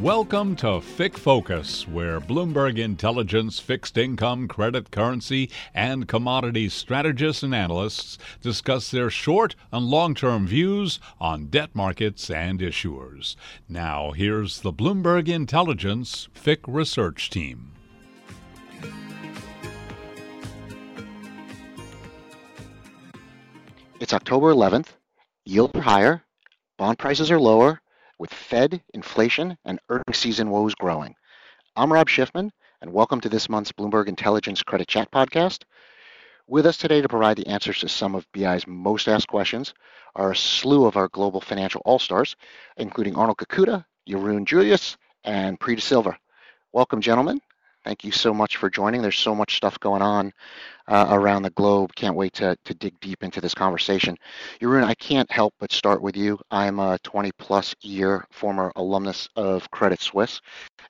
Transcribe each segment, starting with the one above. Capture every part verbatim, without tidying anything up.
Welcome to F I C Focus, where Bloomberg Intelligence fixed income, credit, currency, and commodities strategists and analysts discuss their short and long-term views on debt markets and issuers. Now, here's the Bloomberg Intelligence F I C research team. It's October eleventh. Yields are higher. Bond prices are lower, with Fed, inflation, and earnings season woes growing. I'm Rob Schiffman, and welcome to this month's Bloomberg Intelligence Credit Chat podcast. With us today to provide the answers to some of B I's most asked questions are a slew of our global financial all-stars, including Arnold Kakuda, Jeroen Julius, and Preeta Silva. Welcome, gentlemen. Thank you so much for joining. There's so much stuff going on uh, around the globe. Can't wait to, to dig deep into this conversation. Jeroen, I can't help but start with you. I'm a twenty-plus year former alumnus of Credit Suisse,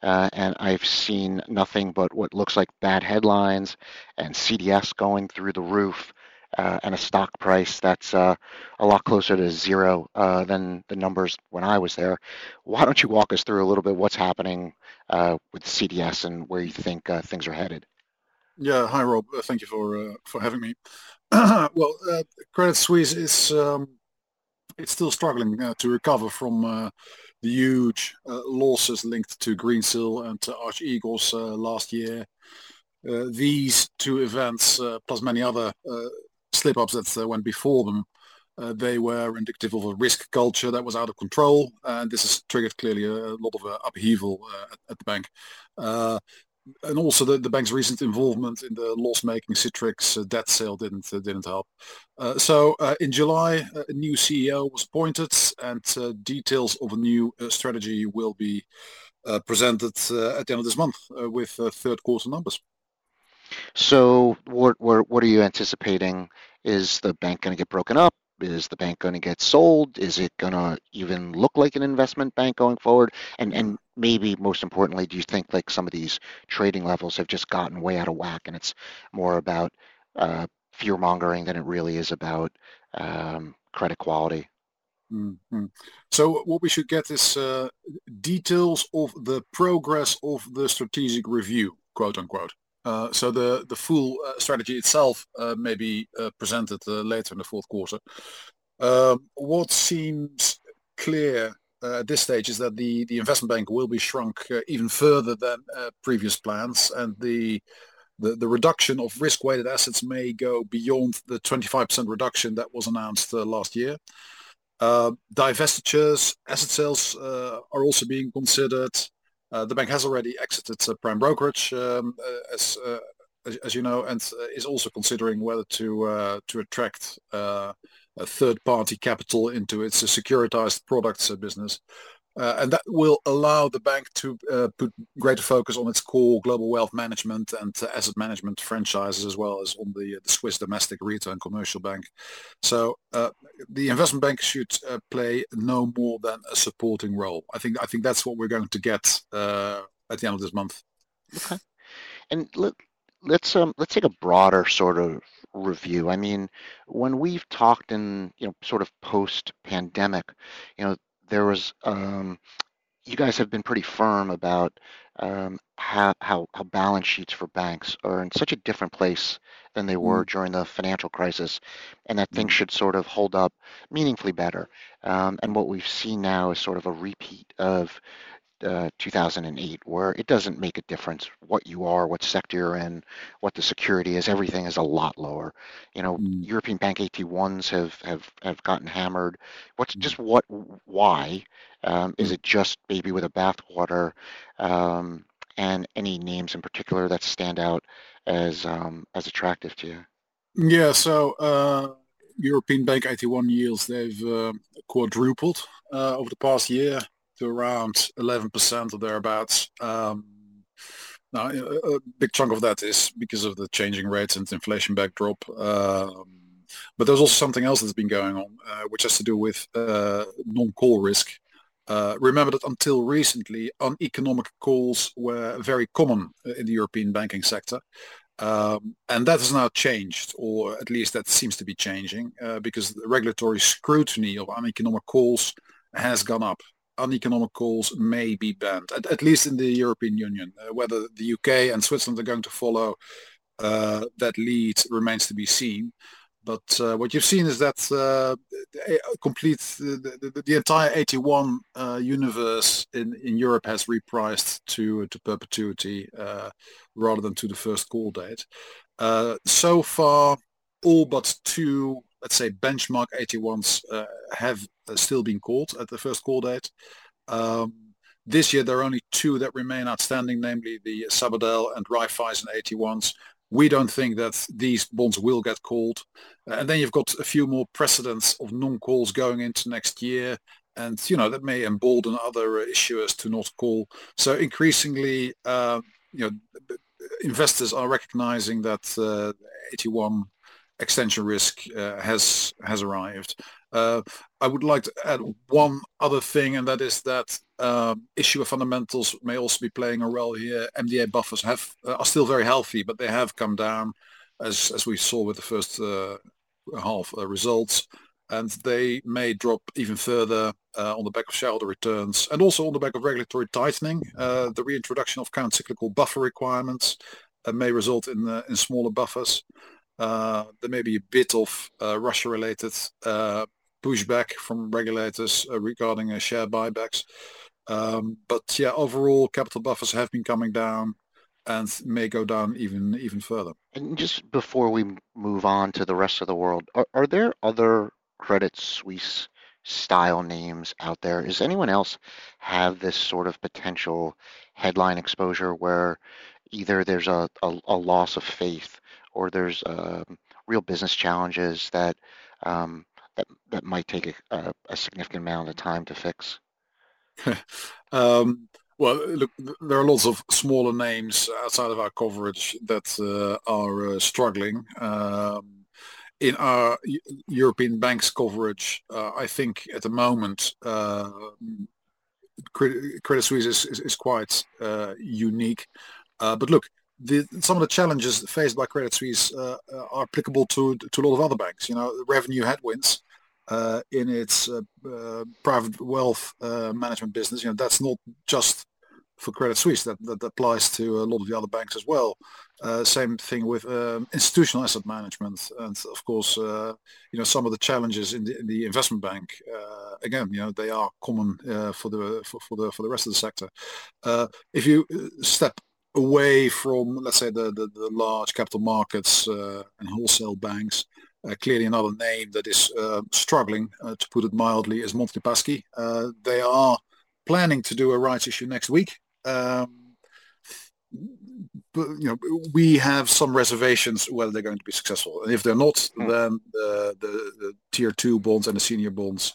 uh, and I've seen nothing but what looks like bad headlines and C D S going through the roof uh, and a stock price that's uh, a lot closer to zero uh, than the numbers when I was there. Why don't you walk us through a little bit what's happening Uh, with C D S and where you think uh, things are headed? Yeah, hi Rob, uh, thank you for uh, for having me. well, uh, Credit Suisse is um, it's still struggling uh, to recover from uh, the huge uh, losses linked to Greensill and to Archegos uh, last year. Uh, these two events, uh, plus many other uh, slip-ups that uh, went before them, Uh, they were indicative of a risk culture that was out of control, and this has triggered clearly a, a lot of uh, upheaval uh, at, at the bank. Uh, and also the, the bank's recent involvement in the loss-making Citrix uh, debt sale didn't uh, didn't help. Uh, so uh, in July, a new C E O was appointed, and uh, details of a new uh, strategy will be uh, presented uh, at the end of this month uh, with uh, third quarter numbers. So what, what, what are you anticipating? Is the bank going to get broken up? Is the bank going to get sold? Is it going to even look like an investment bank going forward? And and maybe most importantly, do you think like some of these trading levels have just gotten way out of whack and it's more about uh, fear mongering than it really is about um, credit quality? Mm-hmm. So what we should get is uh, details of the progress of the strategic review, quote unquote. Uh, so the, the full uh, strategy itself uh, may be uh, presented uh, later in the fourth quarter. Um, what seems clear uh, at this stage is that the, the investment bank will be shrunk uh, even further than uh, previous plans, and the, the the reduction of risk-weighted assets may go beyond the twenty-five percent reduction that was announced uh, last year. Uh, divestitures, asset sales uh, are also being considered. Uh, the bank has already exited uh, prime brokerage, um, uh, as, uh, as as you know, and uh, is also considering whether to uh, to attract uh, a third-party capital into its uh, securitized products uh, business, uh, and that will allow the bank to uh, put greater focus on its core global wealth management and uh, asset management franchises, as well as on the, the Swiss domestic retail and commercial bank. So uh, the investment bank should uh, play no more than a supporting role. I think I think that's what we're going to get uh, at the end of this month. Okay, and look, let's um, let's take a broader sort of review. I mean, when we've talked in you know sort of post-pandemic, you know there was um, you guys have been pretty firm about um, how, how how balance sheets for banks are in such a different place than they were during the financial crisis, and that things should sort of hold up meaningfully better. Um, and what we've seen now is sort of a repeat of uh, two thousand eight, where it doesn't make a difference what you are, what sector you're in, what the security is. Everything is a lot lower. You know, mm. European bank A T ones have have have gotten hammered. What's just what? Why? Um, is it just baby with a bathwater? Um, and any names in particular that stand out as um, as attractive to you? Yeah, so uh, European Bank A T one yields, they've uh, quadrupled uh, over the past year to around eleven percent or thereabouts. Um, now, a, a big chunk of that is because of the changing rates and inflation backdrop. Um, but there's also something else that's been going on, uh, which has to do with uh, non-call risk. Uh, remember that until recently, uneconomic calls were very common in the European banking sector. Um, and that has now changed, or at least that seems to be changing, uh, because the regulatory scrutiny of uneconomic calls has gone up. uneconomic calls may be banned, at, at least in the European Union. Uh, whether the U K and Switzerland are going to follow uh, that lead remains to be seen. But uh, what you've seen is that uh, complete the, the, the entire A T one uh, universe in, in Europe has repriced to to perpetuity uh, rather than to the first call date. Uh, so far, all but two, let's say, benchmark A T ones uh, have still been called at the first call date. Um, this year, there are only two that remain outstanding, namely the Sabadell and Raiffeisen A T ones. We don't think that these bonds will get called. And then you've got a few more precedents of non-calls going into next year. And, you know, that may embolden other issuers to not call. So increasingly, uh, you know, investors are recognizing that uh, A T one extension risk uh, has has arrived. Uh, I would like to add one other thing, and that is that um, issuer fundamentals may also be playing a role here. M D A buffers have uh, are still very healthy, but they have come down, as as we saw with the first uh, half uh, results, and they may drop even further uh, on the back of shareholder returns and also on the back of regulatory tightening. Uh, the reintroduction of countercyclical buffer requirements uh, may result in uh, in smaller buffers. Uh, there may be a bit of uh, Russia-related uh, pushback from regulators uh, regarding uh, share buybacks. Um, but yeah, overall, capital buffers have been coming down and may go down even even further. And just before we move on to the rest of the world, are, are there other Credit Suisse style names out there? Does anyone else have this sort of potential headline exposure where either there's a, a, a loss of faith or there's uh, real business challenges that um, that, that might take a, a significant amount of time to fix? um, well, look, there are lots of smaller names outside of our coverage that uh, are uh, struggling. Um, in our European banks coverage, uh, I think at the moment, uh, Credit Suisse is, is, is quite uh, unique. Uh, but look, The, some of the challenges faced by Credit Suisse uh, are applicable to to a lot of other banks. You know, revenue headwinds uh, in its uh, uh, private wealth uh, management business. You know, that's not just for Credit Suisse. That that applies to a lot of the other banks as well. Uh, same thing with um, institutional asset management, and of course, uh, you know, some of the challenges in the, in the investment bank. Uh, again, you know, they are common uh, for the for, for the for the rest of the sector. Uh, if you step away from, let's say, the, the, the large capital markets uh, and wholesale banks, uh, clearly another name that is uh, struggling, uh, to put it mildly, is Monte Paschi. Uh, they are planning to do a rights issue next week. Um, but, you know, we have some reservations whether they're going to be successful. And if they're not, mm-hmm. then the, the, the tier two bonds and the senior bonds,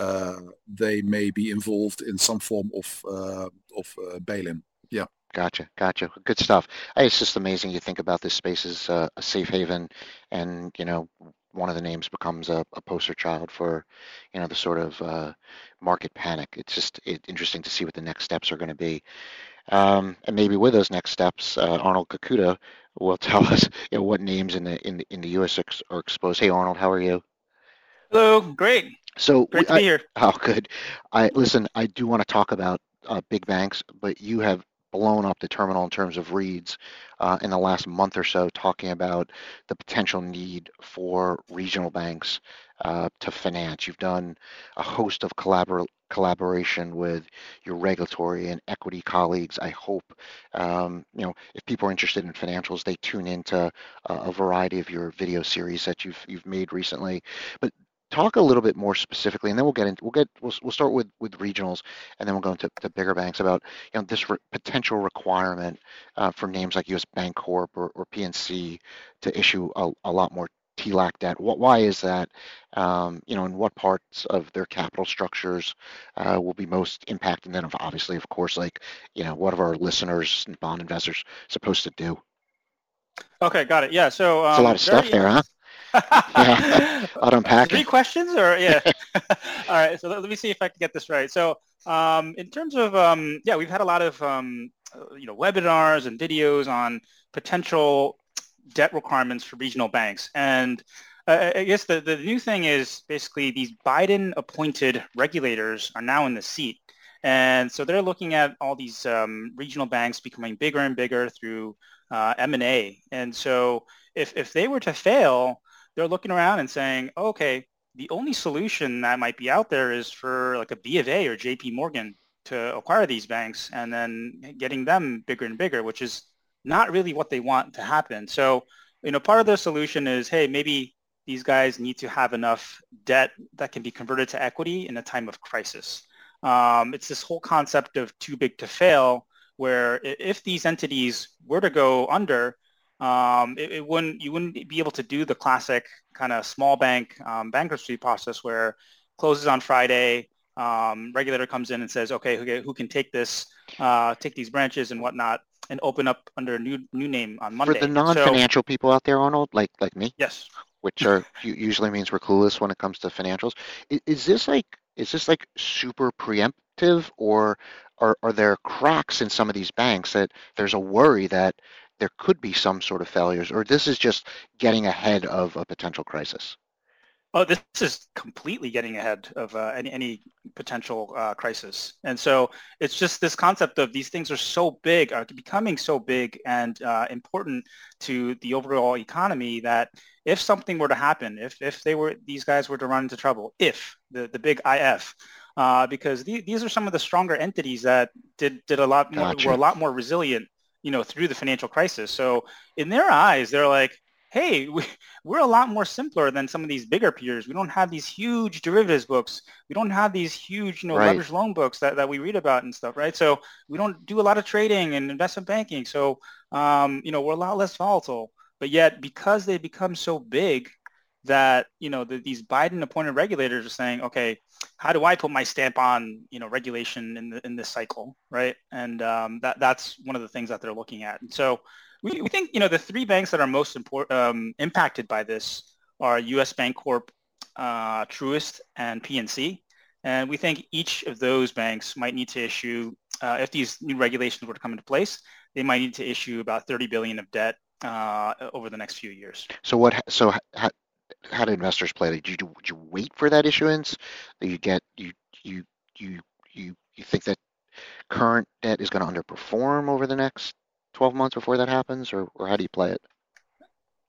uh, they may be involved in some form of, uh, of uh, bail-in. Yeah. Gotcha. Gotcha. Good stuff. It's just amazing. You think about this space as a, a safe haven, and, you know, one of the names becomes a, a poster child for, you know, the sort of uh, market panic. It's just it, interesting to see what the next steps are going to be. Um, and maybe with those next steps, uh, Arnold Kakuda will tell us, you know, what names in the in the, in the U S ex- are exposed. Hey, Arnold, how are you? Hello. Great. So great to I, be here. Oh, good. I listen. I do want to talk about uh, big banks, but you have blown up the terminal in terms of reads uh, in the last month or so, talking about the potential need for regional banks uh, to finance. You've done a host of collabor- collaboration with your regulatory and equity colleagues. I hope, um, you know, if people are interested in financials, they tune into a, a variety of your video series that you've you've made recently. But talk a little bit more specifically, and then we'll get into, we'll get, we'll, we'll start with, with regionals, and then we'll go into to bigger banks about, you know, this re- potential requirement uh, for names like U S Bancorp or, or P N C to issue a, a lot more T LAC debt. What, why is that? Um, you know, and what parts of their capital structures uh, will be most impacted? And then obviously, of course, like, you know, what are our listeners and bond investors supposed to do? Okay, got it. Yeah, so... It's um, a lot of stuff there, yeah. huh? Yeah, I'll unpack Three it. questions or yeah. All right, so let, let me see if I can get this right. So um, in terms of, um, yeah, we've had a lot of, um, you know, webinars and videos on potential debt requirements for regional banks. And Uh, I guess the, the new thing is basically these Biden-appointed regulators are now in the seat. And so they're looking at all these um, regional banks becoming bigger and bigger through uh, M and A. And so if if they were to fail, they're looking around and saying, oh, okay, the only solution that might be out there is for like a B of A or J P Morgan to acquire these banks and then getting them bigger and bigger, which is not really what they want to happen. So, you know, part of their solution is, hey, maybe these guys need to have enough debt that can be converted to equity in a time of crisis. Um, it's this whole concept of too big to fail, where if these entities were to go under, um, it, it wouldn't you wouldn't be able to do the classic kind of small bank um, bankruptcy process where closes on Friday, um, regulator comes in and says, okay, who, who can take this, uh, take these branches and whatnot, and open up under a new new name on Monday. For the non-financial so, people out there, Arnold, like like me, yes, which are usually means we're clueless when it comes to financials. Is, is this like? Is this like super preemptive, or are, are there cracks in some of these banks that there's a worry that there could be some sort of failures, or this is just getting ahead of a potential crisis? Oh, this is completely getting ahead of uh, any, any potential uh, crisis. And so it's just this concept of these things are so big, are becoming so big and uh, important to the overall economy that if something were to happen, if if they were these guys were to run into trouble, if the, the big I F, uh, because the, these are some of the stronger entities that did did a lot more, gotcha. were a lot more resilient, you know, through the financial crisis. So in their eyes, they're like, hey, we, we're a lot more simpler than some of these bigger peers. We don't have these huge derivatives books. We don't have these huge, you know, right. leveraged loan books that, that we read about and stuff, right? So we don't do a lot of trading and investment banking. So, um, you know, we're a lot less volatile. But yet, because they become so big that, you know, the, these Biden-appointed regulators are saying, okay, how do I put my stamp on, you know, regulation in the, in this cycle, right? And um, that that's one of the things that they're looking at. And so, We, we think, you know, the three banks that are most import, um, impacted by this are U S. Bancorp, uh, Truist, and P N C. And we think each of those banks might need to issue, uh, if these new regulations were to come into place, they might need to issue about thirty billion dollars of debt uh, over the next few years. So what? So how, how do investors play? Do you, do, do you wait for that issuance? Do you get you you you you you think that current debt is going to underperform over the next twelve months before that happens, or, or how do you play it?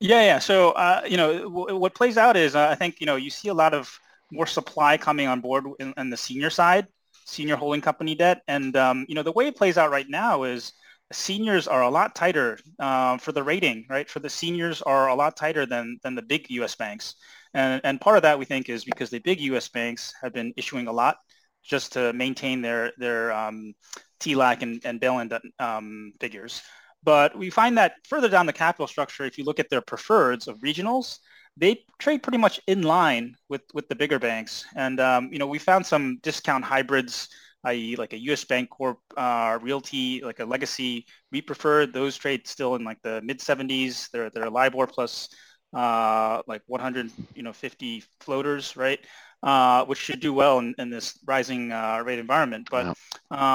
Yeah, yeah. So, uh, you know, w- what plays out is uh, I think, you know, you see a lot of more supply coming on board in, in the senior side, senior holding company debt. And, um, you know, the way it plays out right now is seniors are a lot tighter uh, for the rating, right? For the seniors are a lot tighter than than the big U S banks. And, and part of that, we think, is because the big U S banks have been issuing a lot just to maintain their, their um, T L A C and, and bail-in um, figures. But we find that further down the capital structure, if you look at their preferreds of regionals, they trade pretty much in line with, with the bigger banks. And, um, you know, we found some discount hybrids, that is like a U S. Bancorp uh, Realty, like a legacy REIT preferred. Those trade still in like the mid seventies. They're, they're LIBOR plus uh, like one hundred fifty floaters, right? Uh, which should do well in, in this rising uh, rate environment. But yeah.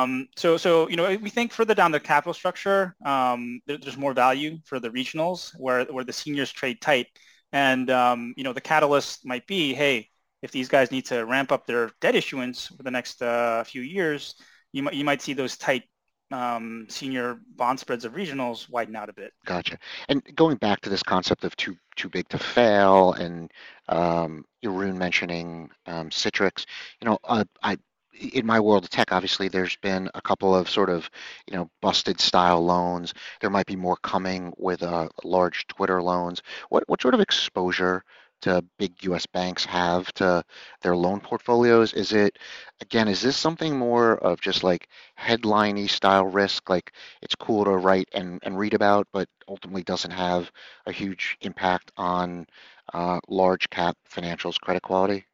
um, so, so you know, we think further down the capital structure, um, there, there's more value for the regionals where where the seniors trade tight. And, um, you know, the catalyst might be, hey, if these guys need to ramp up their debt issuance for the next uh, few years, you might you might see those tight um, senior bond spreads of regionals widen out a bit. Gotcha. And going back to this concept of too too big to fail and um, Jeroen mentioning um, Citrix, you know, uh, I in my world of tech, obviously there's been a couple of sort of, you know, busted style loans. There might be more coming with uh, large Twitter loans. What what sort of exposure to big U S banks have to their loan portfolios? Is it, again, is this something more of just like headline-y style risk, like it's cool to write and, and read about, but ultimately doesn't have a huge impact on uh, large cap financials credit quality?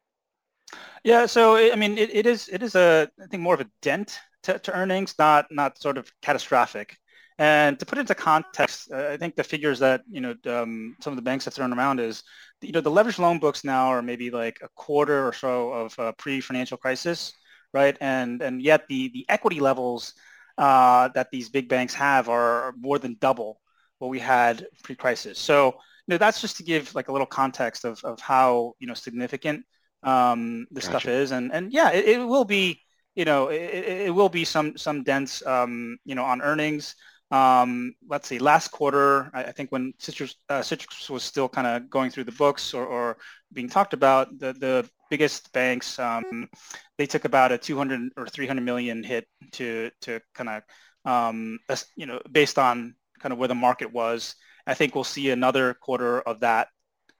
Yeah, so, I mean, it, it is, it is a, I think more of a dent to, to earnings, not, not sort of catastrophic. And to put it into context, uh, I think the figures that, you know, um, some of the banks have thrown around is, you know, the leveraged loan books now are maybe like a quarter or so of uh, pre-financial crisis, right? And and yet the, the equity levels uh, that these big banks have are more than double what we had pre-crisis. So no, that's just to give like a little context of, of how, you know, significant um, this gotcha. Stuff is. And, and yeah, it, it will be, you know, it, it will be some, some dents, um, you know, on earnings. Um, let's see, last quarter, I, I think when Citrix, uh, Citrix was still kind of going through the books or, or being talked about, the, the biggest banks, um, they took about a two hundred or three hundred million hit to, to kind of, um, you know, based on kind of where the market was. I think we'll see another quarter of that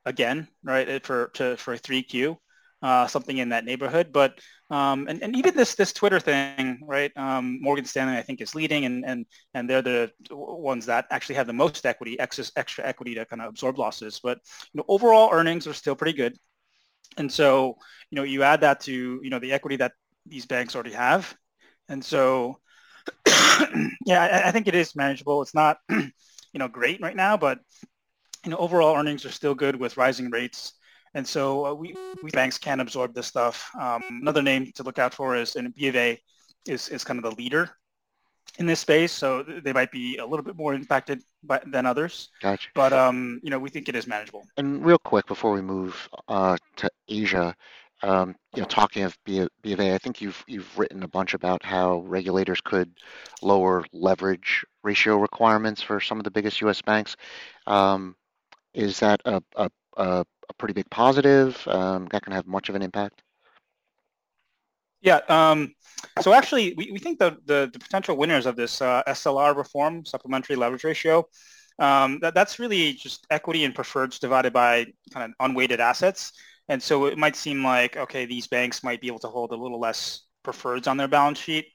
again, right, for to, for three Q, uh, something in that neighborhood. But um, and, and even this this Twitter thing, right? Um, Morgan Stanley, I think, is leading, and and and they're the ones that actually have the most equity, excess extra equity to kind of absorb losses. But you know, overall earnings are still pretty good, and so you know you add that to you know the equity that these banks already have, and so yeah, I, I think it is manageable. It's not. you know, great right now, but, you know, overall earnings are still good with rising rates. And so uh, we, we banks can absorb this stuff. Um, another name to look out for is, and B of A is, is kind of the leader in this space. So they might be a little bit more impacted by, than others. Gotcha. But, um, you know, we think it is manageable. And real quick, before we move uh, to Asia, um, you know, talking of B of, B of A, I think you've, you've written a bunch about how regulators could lower leverage ratio requirements for some of the biggest U S banks. Um, is that a, a, a, a pretty big positive? Um, that can have much of an impact? Yeah. Um, so actually, we, we think the, the, the potential winners of this uh, S L R reform, supplementary leverage ratio, um, that, that's really just equity and preferreds divided by kind of unweighted assets. And so it might seem like, okay, these banks might be able to hold a little less preferreds on their balance sheet.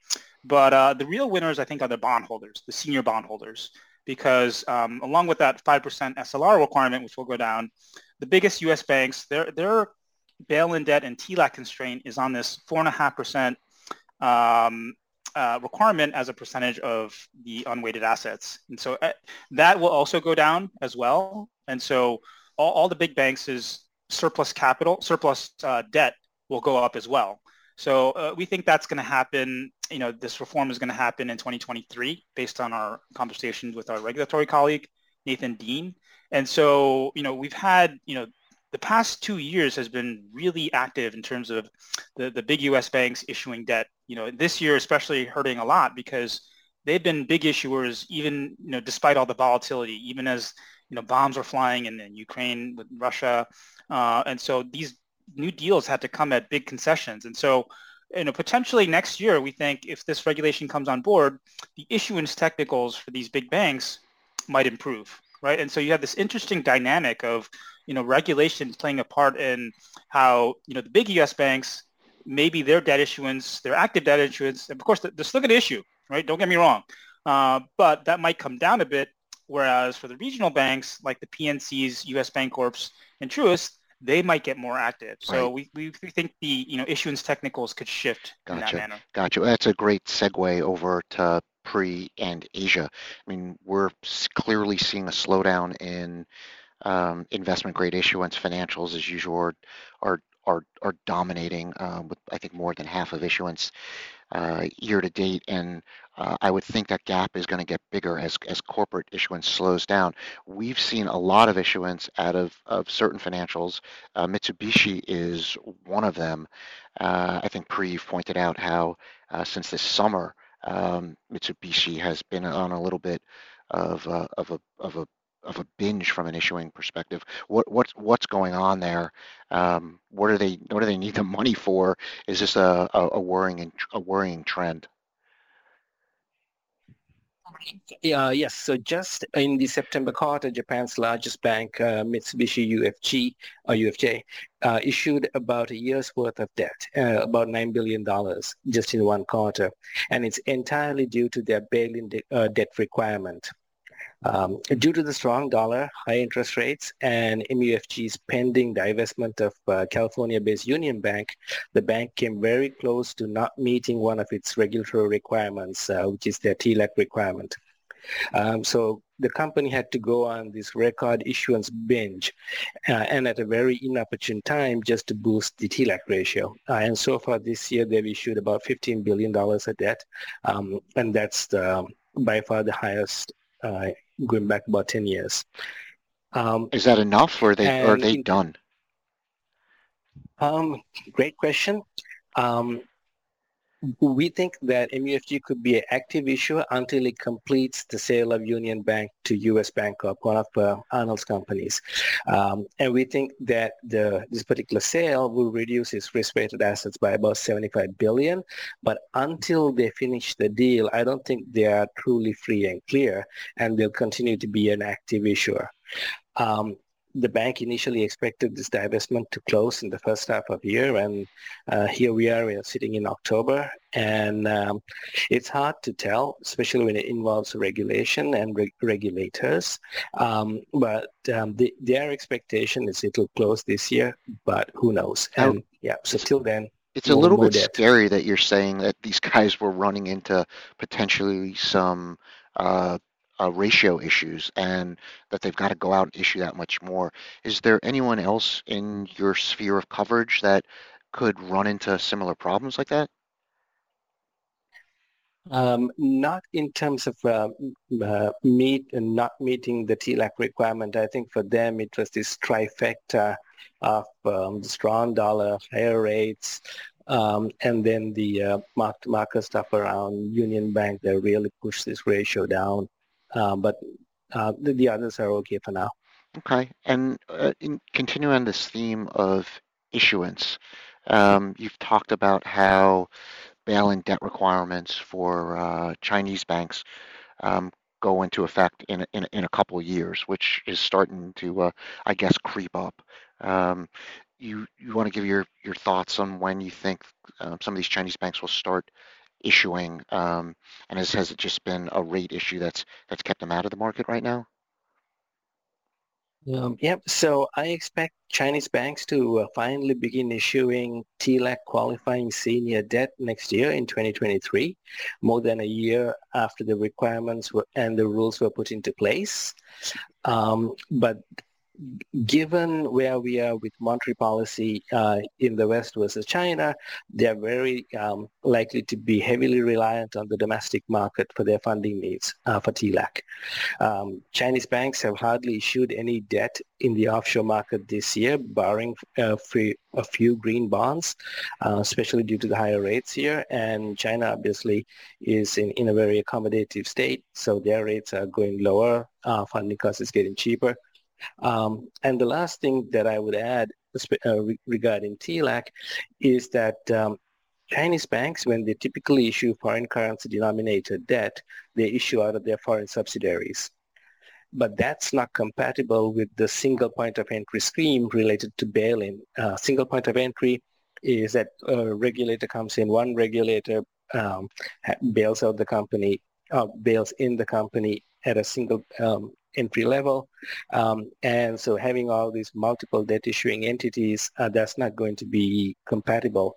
But uh, the real winners, I think, are the bondholders, the senior bondholders, because um, along with that five percent S L R requirement, which will go down, the biggest U S banks, their their bail-in debt and T LAC constraint is on this four point five percent um, uh, requirement as a percentage of the unweighted assets. And so uh, that will also go down as well. And so all, all the big banks' is surplus capital, surplus uh, debt will go up as well. So uh, we think that's going to happen. You know, this reform is going to happen in twenty twenty-three based on our conversations with our regulatory colleague, Nathan Dean. And so, you know, we've had, you know, the past two years has been really active in terms of the, the big U S banks issuing debt. You know, this year especially hurting a lot because they've been big issuers, even, you know, despite all the volatility, even as, you know, bombs are flying in, in Ukraine with Russia. Uh, and so these new deals had to come at big concessions. And so, you know, potentially next year, we think if this regulation comes on board, the issuance technicals for these big banks might improve, right? And so you have this interesting dynamic of, you know, regulation playing a part in how, you know, the big U S banks, maybe their debt issuance, their active debt issuance, and of course, they're still going to issue, right? Don't get me wrong. Uh, but that might come down a bit, whereas for the regional banks, like the P N Cs, U S. Bancorps, and Truist, they might get more active. So right. we, we think the you know issuance technicals could shift gotcha. in that manner. Gotcha. Well, that's a great segue over to pre and Asia. I mean, we're clearly seeing a slowdown in um, investment grade issuance. Financials, as usual, are are are dominating um, with I think more than half of issuance uh, year to date. And uh, I would think that gap is going to get bigger as as corporate issuance slows down. We've seen a lot of issuance out of, of certain financials. Uh, Mitsubishi is one of them. Uh, I think Pre pointed out how uh, since this summer, um, Mitsubishi has been on a little bit of a, of a of a of a binge from an issuing perspective. What what's what's going on there? Um, what do they what do they need the money for? Is this a, a, a worrying a worrying trend? Uh, yes. So just in the September quarter, Japan's largest bank, uh, Mitsubishi U F J, or U F J, uh, issued about a year's worth of debt, uh, about nine billion dollars just in one quarter. And it's entirely due to their bail-in de- uh, debt requirement. Um, due to the strong dollar, high interest rates, and M U F G's pending divestment of uh, California-based Union Bank, the bank came very close to not meeting one of its regulatory requirements, uh, which is their T LAC requirement. Um, so the company had to go on this record issuance binge uh, and at a very inopportune time just to boost the T LAC ratio. Uh, and so far this year, they've issued about fifteen billion dollars of debt, um, and that's the, by far the highest uh, going back about ten years. Um, Is that enough, or are they, and, are they done? Um, great question. Um, we think that M U F G could be an active issuer until it completes the sale of Union Bank to U S. Bancorp, one of uh, Arnold's companies. Um, and we think that the, this particular sale will reduce its risk-weighted assets by about seventy-five billion dollars. But until they finish the deal, I don't think they are truly free and clear, and they'll continue to be an active issuer. Um, The bank initially expected this divestment to close in the first half of the year, and uh, here we are, we are sitting in October, and um, it's hard to tell, especially when it involves regulation and re- regulators, um, but um, the, their expectation is it'll close this year, but who knows? And oh, yeah, so till then, it's a little bit debt. Scary that you're saying that these guys were running into potentially some uh, Uh, ratio issues, and that they've got to go out and issue that much more. Is there anyone else in your sphere of coverage that could run into similar problems like that? Um, not in terms of uh, uh, meet and not meeting the T LAC requirement. I think for them it was this trifecta of um, the strong dollar, higher rates, Um, and then the uh, mark-to-market stuff around Union Bank that really pushed this ratio down. Uh, but uh, the, the others are okay for now. Okay. And uh, in continuing on this theme of issuance, um, you've talked about how bail-in debt requirements for uh, Chinese banks um, go into effect in, in, in a couple of years, which is starting to, uh, I guess, creep up. Um, you you want to give your, your thoughts on when you think uh, some of these Chinese banks will start issuing, um, and has, has it just been a rate issue that's that's kept them out of the market right now? Um, yep. So I expect Chinese banks to uh, finally begin issuing T LAC qualifying senior debt next year in twenty twenty-three, more than a year after the requirements were, and the rules were put into place. Um, but given where we are with monetary policy uh, in the West versus China, they are very um, likely to be heavily reliant on the domestic market for their funding needs uh, for T LAC. Um, Chinese banks have hardly issued any debt in the offshore market this year, barring uh, a few green bonds, uh, especially due to the higher rates here. And China obviously is in, in a very accommodative state, so their rates are going lower, uh, funding costs is getting cheaper. Um, and the last thing that I would add uh, re- regarding T LAC is that um, Chinese banks, when they typically issue foreign currency denominated debt, they issue out of their foreign subsidiaries. But that's not compatible with the single point of entry scheme related to bail-in. Uh, single point of entry is that a regulator comes in, one regulator um, bails out the company, uh, bails in the company at a single um, entry level, um, and so having all these multiple debt issuing entities, uh, that's not going to be compatible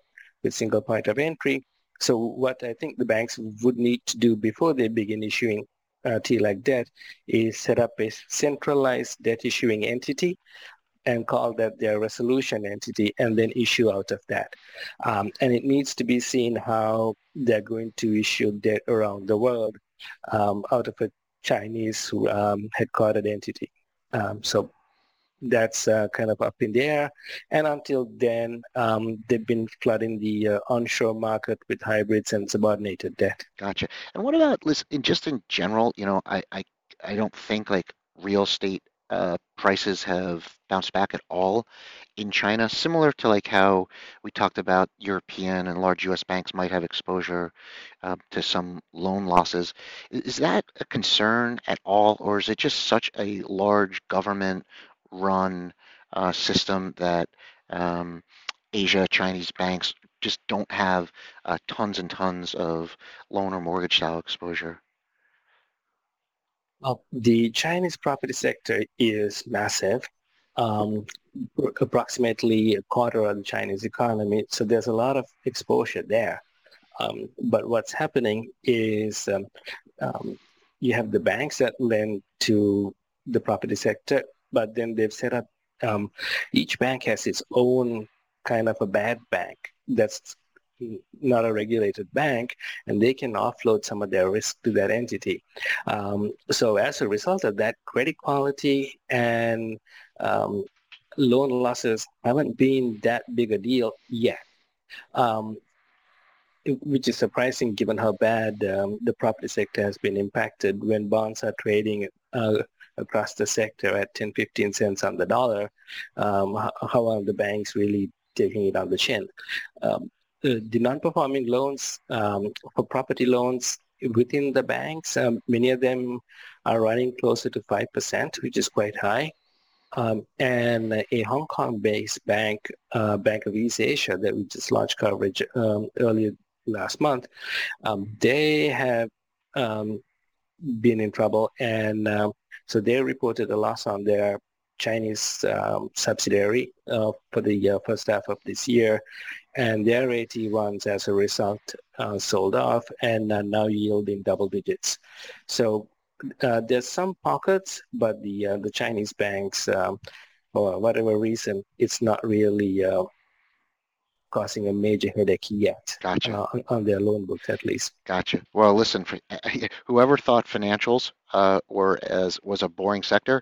with single point of entry. So what I think the banks would need to do before they begin issuing uh, T LAC debt is set up a centralized debt issuing entity and call that their resolution entity, and then issue out of that. Um, and it needs to be seen how they're going to issue debt around the world um, out of a Chinese um, headquartered entity. Um, so that's uh, kind of up in the air. And until then, um, they've been flooding the uh, onshore market with hybrids and subordinated debt. Gotcha. And what about, listen, just in general, you know, I, I, I don't think like real estate uh, prices have bounced back at all in China, similar to like how we talked about European and large U S banks might have exposure uh, to some loan losses. Is that a concern at all, or is it just such a large government-run uh, system that um, Asia Chinese banks just don't have uh, tons and tons of loan or mortgage-style exposure? Well, the Chinese property sector is massive. Um, approximately a quarter of the Chinese economy. So there's a lot of exposure there. Um, but what's happening is um, um, you have the banks that lend to the property sector, but then they've set up, um, each bank has its own kind of a bad bank that's not a regulated bank, and they can offload some of their risk to that entity. Um, so as a result of that, credit quality and um, loan losses haven't been that big a deal yet, um, which is surprising given how bad um, the property sector has been impacted when bonds are trading uh, across the sector at ten, fifteen cents on the dollar. Um, how are the banks really taking it on the chin? Um, Uh, the non-performing loans um, for property loans within the banks, um, many of them are running closer to five percent, which is quite high. Um, and a Hong Kong-based bank, uh, Bank of East Asia, that we just launched coverage um, earlier last month, um, they have um, been in trouble. And um, so they reported a loss on their Chinese um, subsidiary uh, for the uh, first half of this year, and their A T ones as a result uh, sold off and are now yielding double digits. So uh, there's some pockets, but the uh, the Chinese banks, um, for whatever reason, it's not really uh, causing a major headache yet. Gotcha. Uh, on their loan books, at least. Gotcha. Well, listen, for, whoever thought financials uh, were as was a boring sector,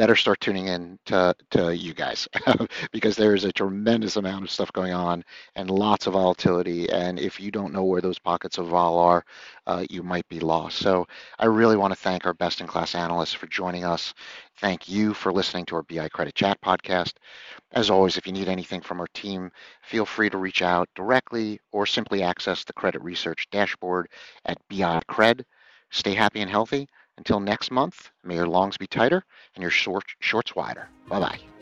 better start tuning in to, to you guys because there is a tremendous amount of stuff going on and lots of volatility. And if you don't know where those pockets of vol are, uh, you might be lost. So I really want to thank our best-in-class analysts for joining us. Thank you for listening to our B I Credit Chat podcast. As always, if you need anything from our team, feel free to reach out directly or simply access the credit research dashboard at B I Cred. Stay happy and healthy. Until next month, may your longs be tighter and your short, shorts wider. Bye-bye.